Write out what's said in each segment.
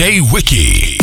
DJ Wiki.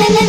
in the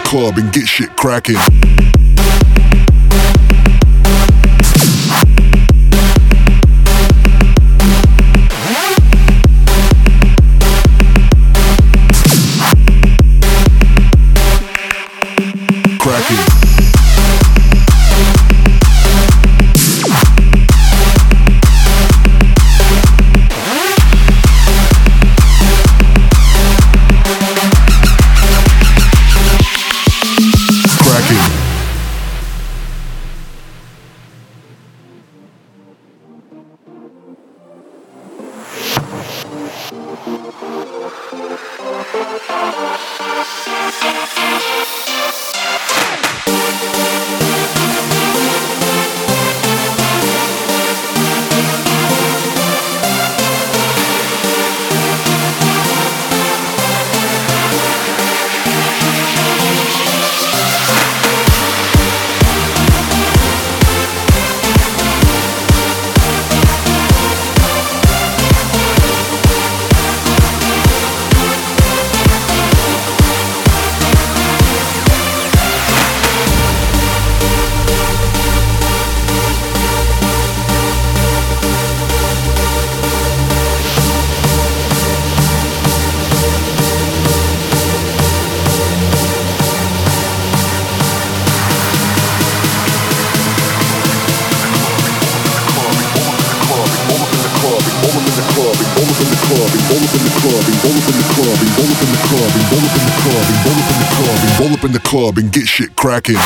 club and get shit cracking. roll up in the club and get shit cracking.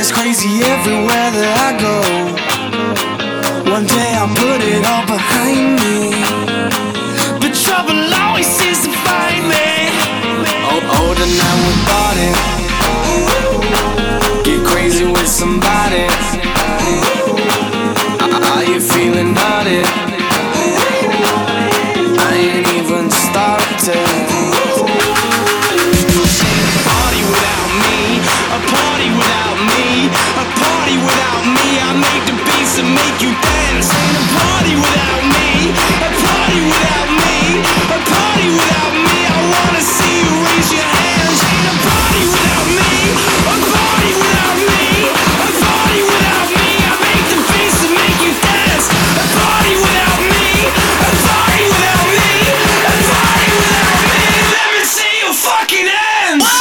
gets crazy everywhere that I go. One day I'll put it all behind me, but trouble always seems to find me. Oh, older now we're partying. Get crazy with somebody. Are you feeling hurted? I ain't even started. Make you dance. A party without me, a party without me, a party without me. I wanna see you raise your hands. A party without me, a party without me, a party without me. I make the beats and make you dance. A party without me, a party without me, a party without me. Let me see your fucking hands. What?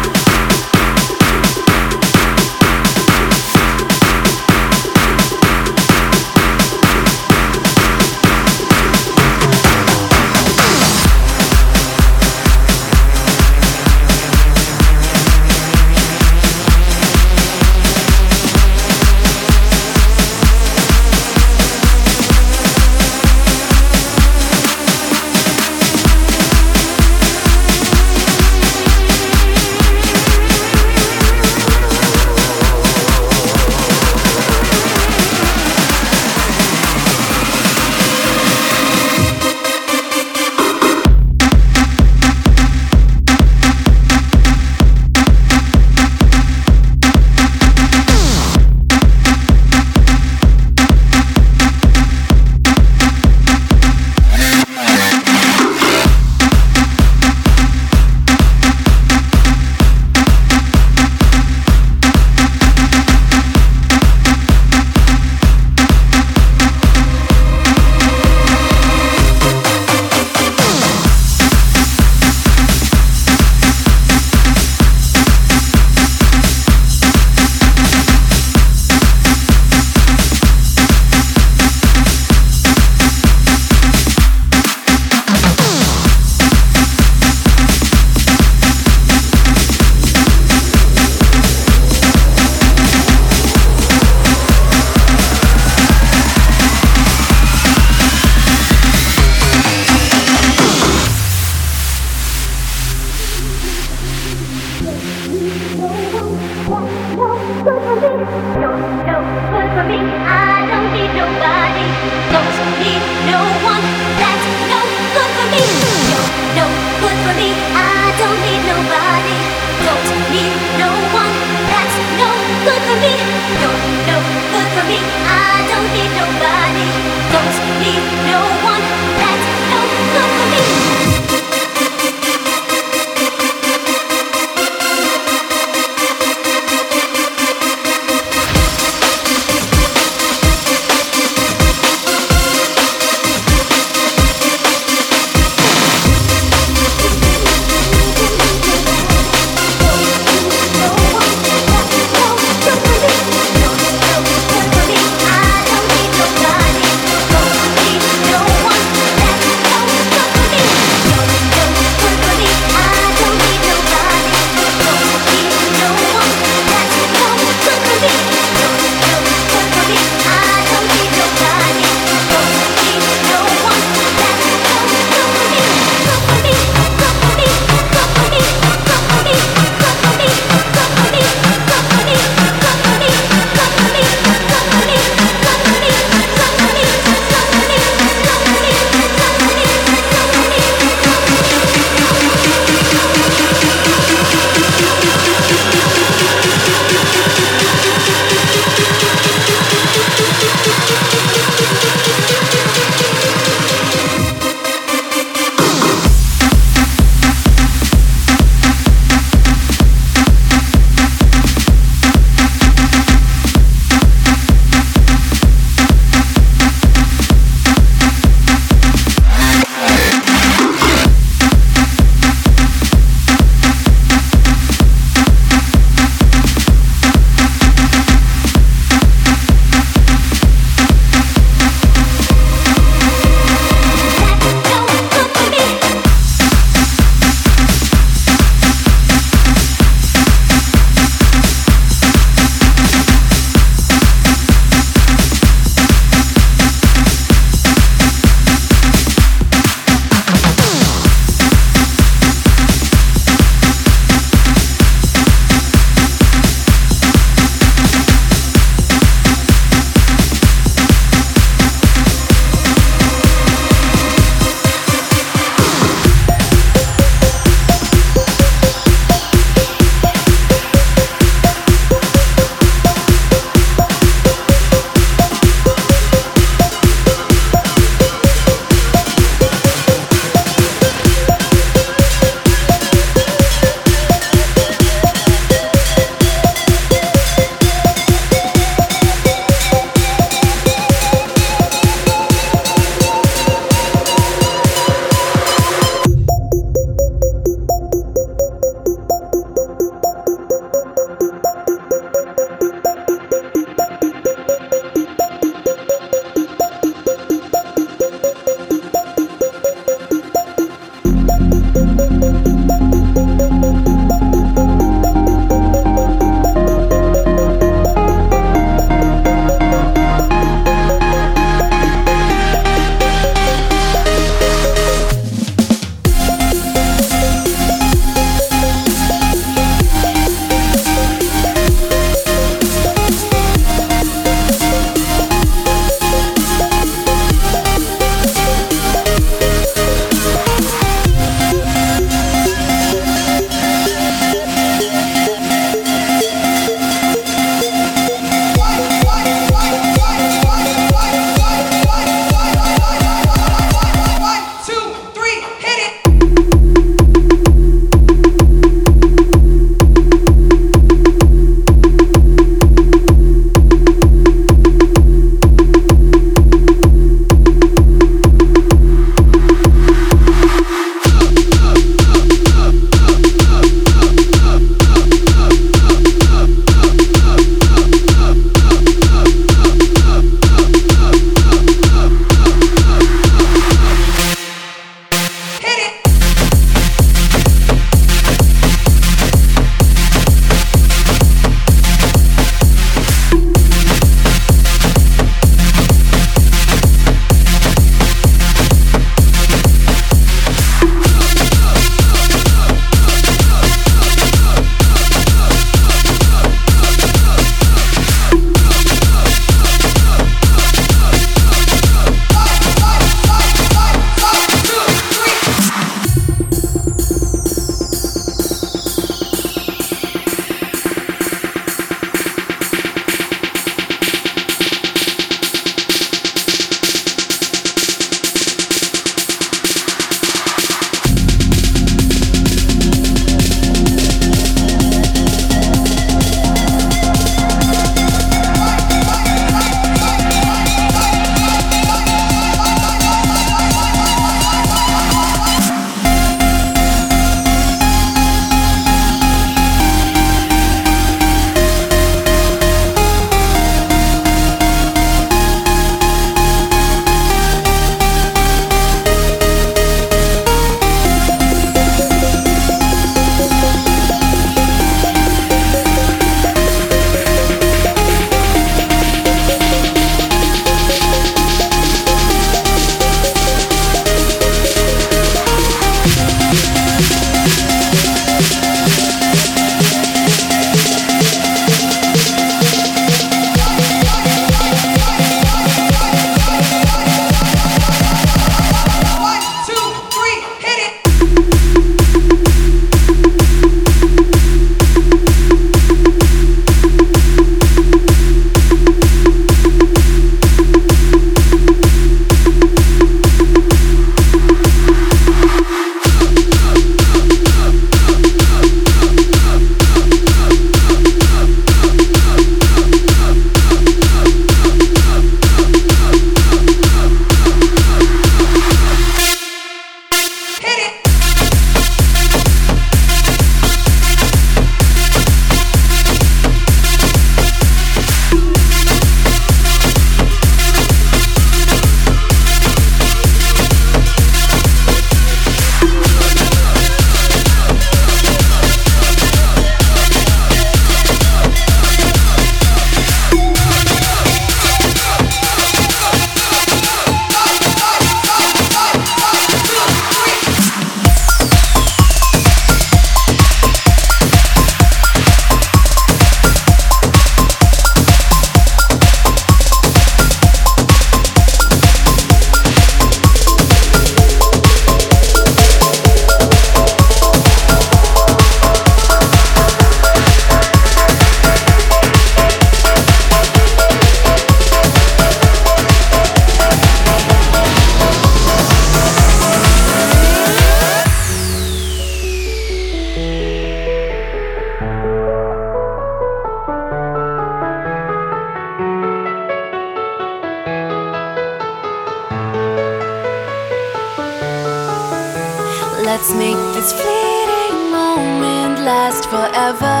Let's make this fleeting moment last forever.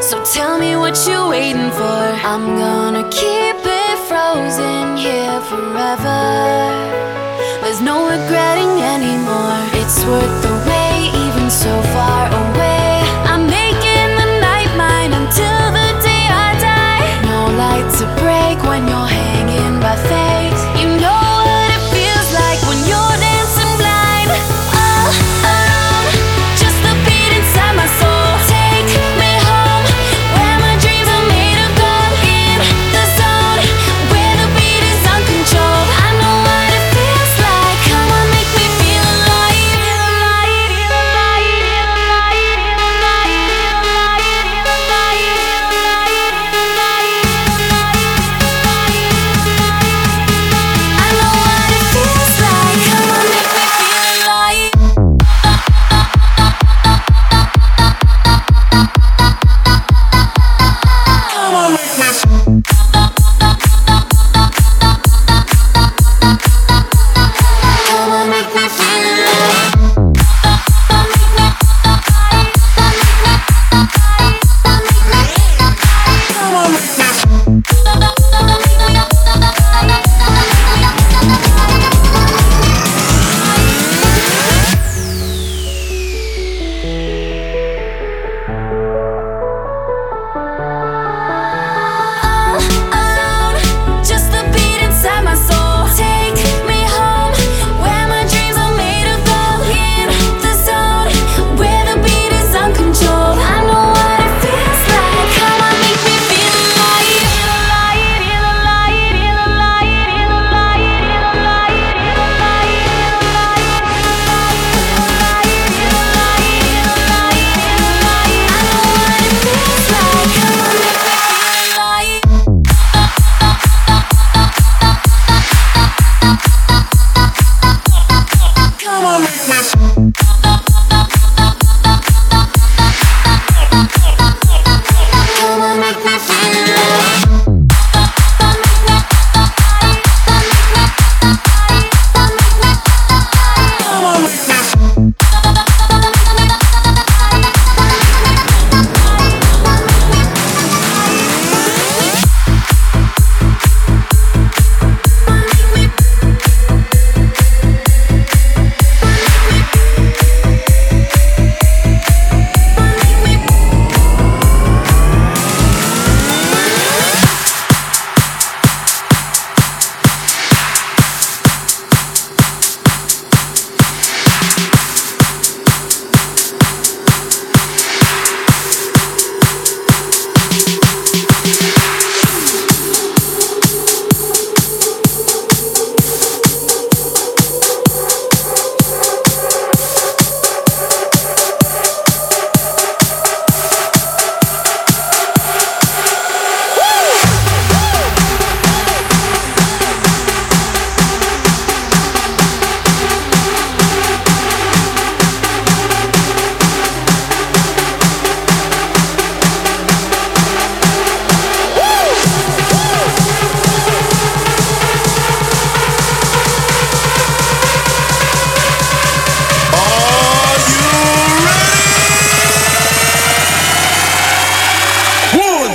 So tell me what you're waiting for. I'm gonna keep it frozen here forever. There's no regretting anymore. It's worth the wait, even so far away. I'm making the night mine until the day I die. No light to break when you're hanging by fate. You know what it feels like when you're dancing blind. All alone, just the beat inside my soul. Take me home, where my dreams are made of gold. In the zone, where the beat is uncontrolled. I know what it feels like. Come on, make me feel alive. I know what it feels like. Come on, make me feel alive. Come on, make me feel alive. Come on, make me feel alive. Come on, make me feel alive. All alone, just the beat inside my soul. Take me home, where my dreams are made of gold. In the zone, where the beat is uncontrolled. I know what it feels like. Come on, make me feel alive. Feel alive, feel alive, feel alive, feel alive, feel alive, feel alive, feel alive, feel alive, feel alive, feel alive. I know what it feels like. Come on, make me feel alive. Come on, make me feel alive. Come on, make me feel alive. Come on, make me feel alive. Are you ready? 1,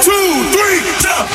2, 3, jump! One,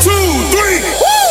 two, three, woo!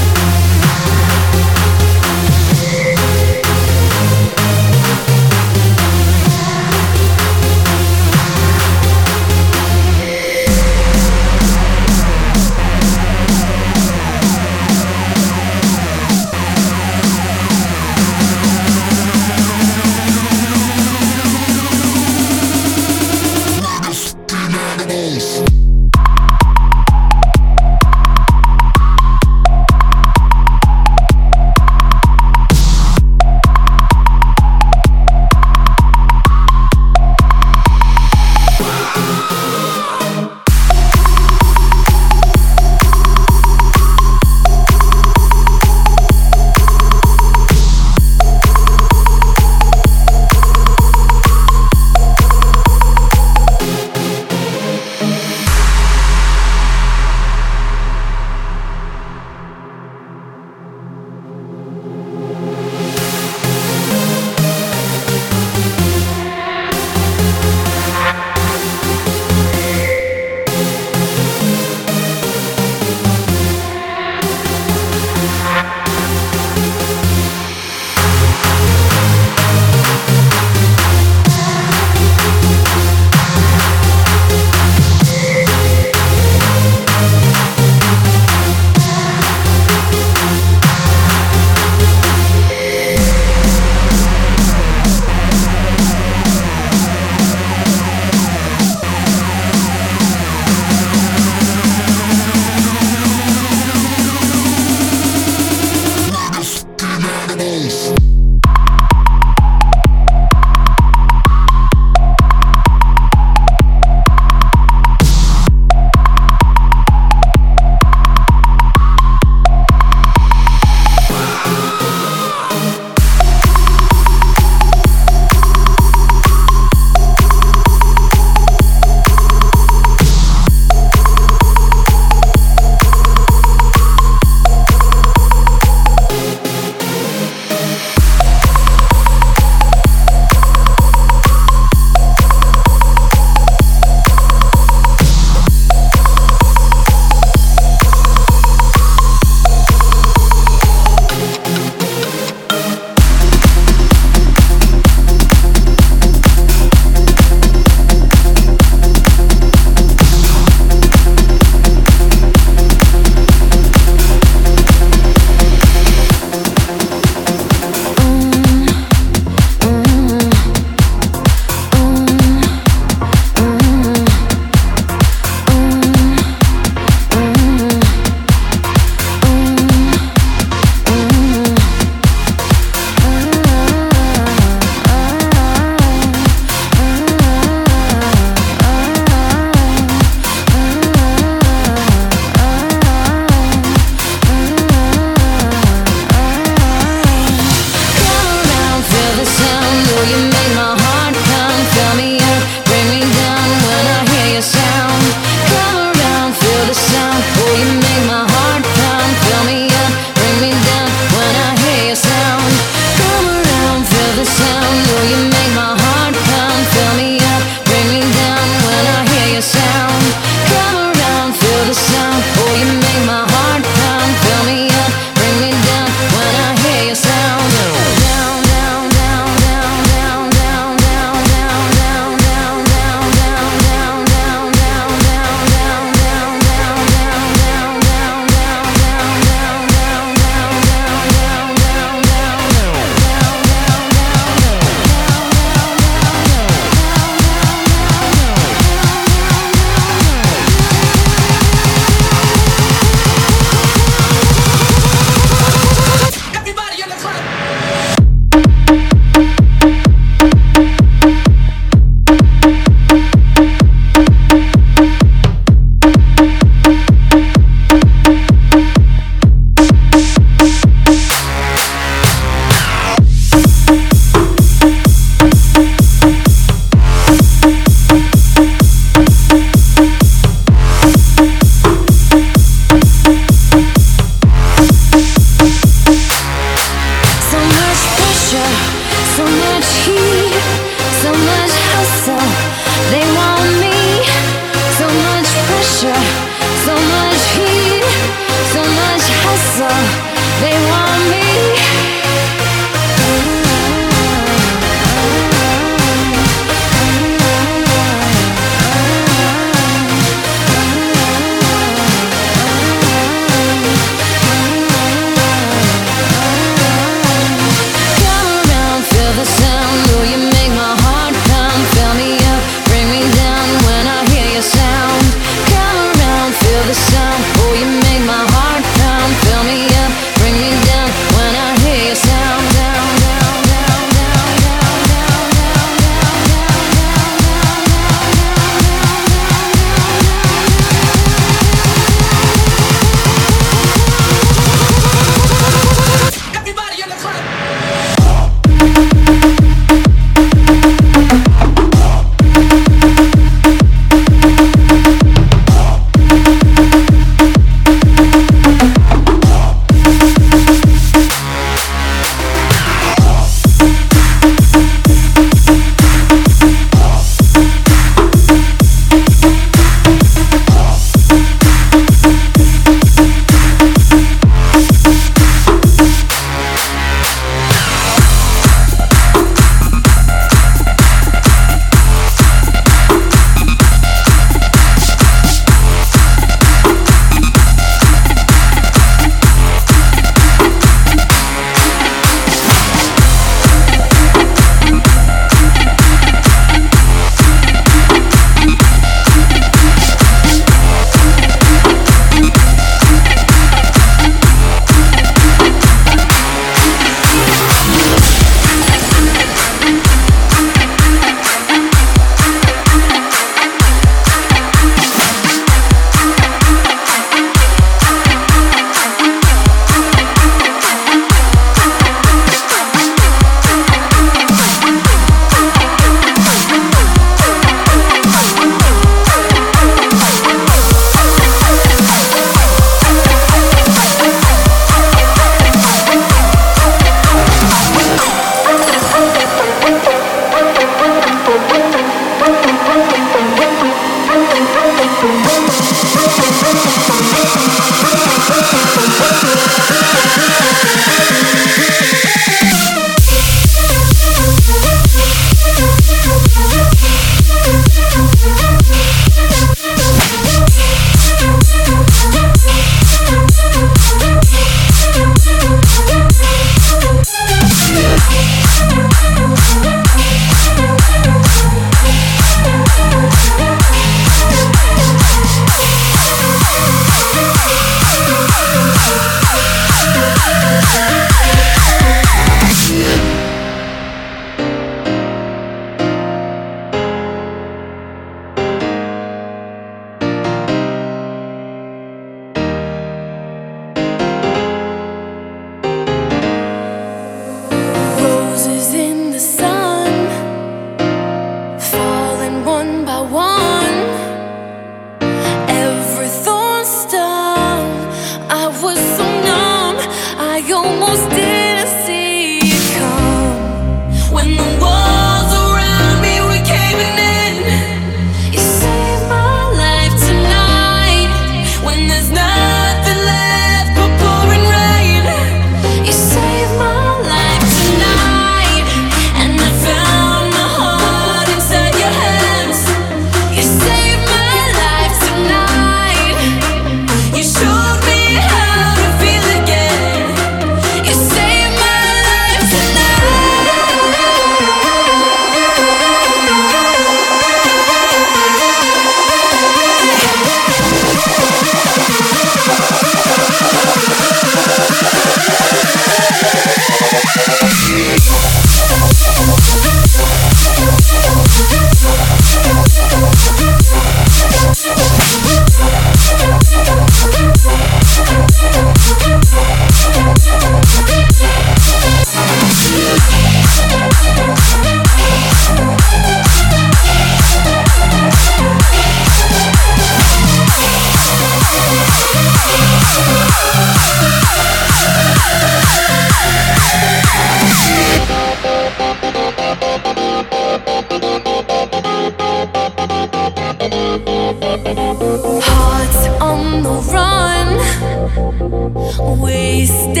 Stay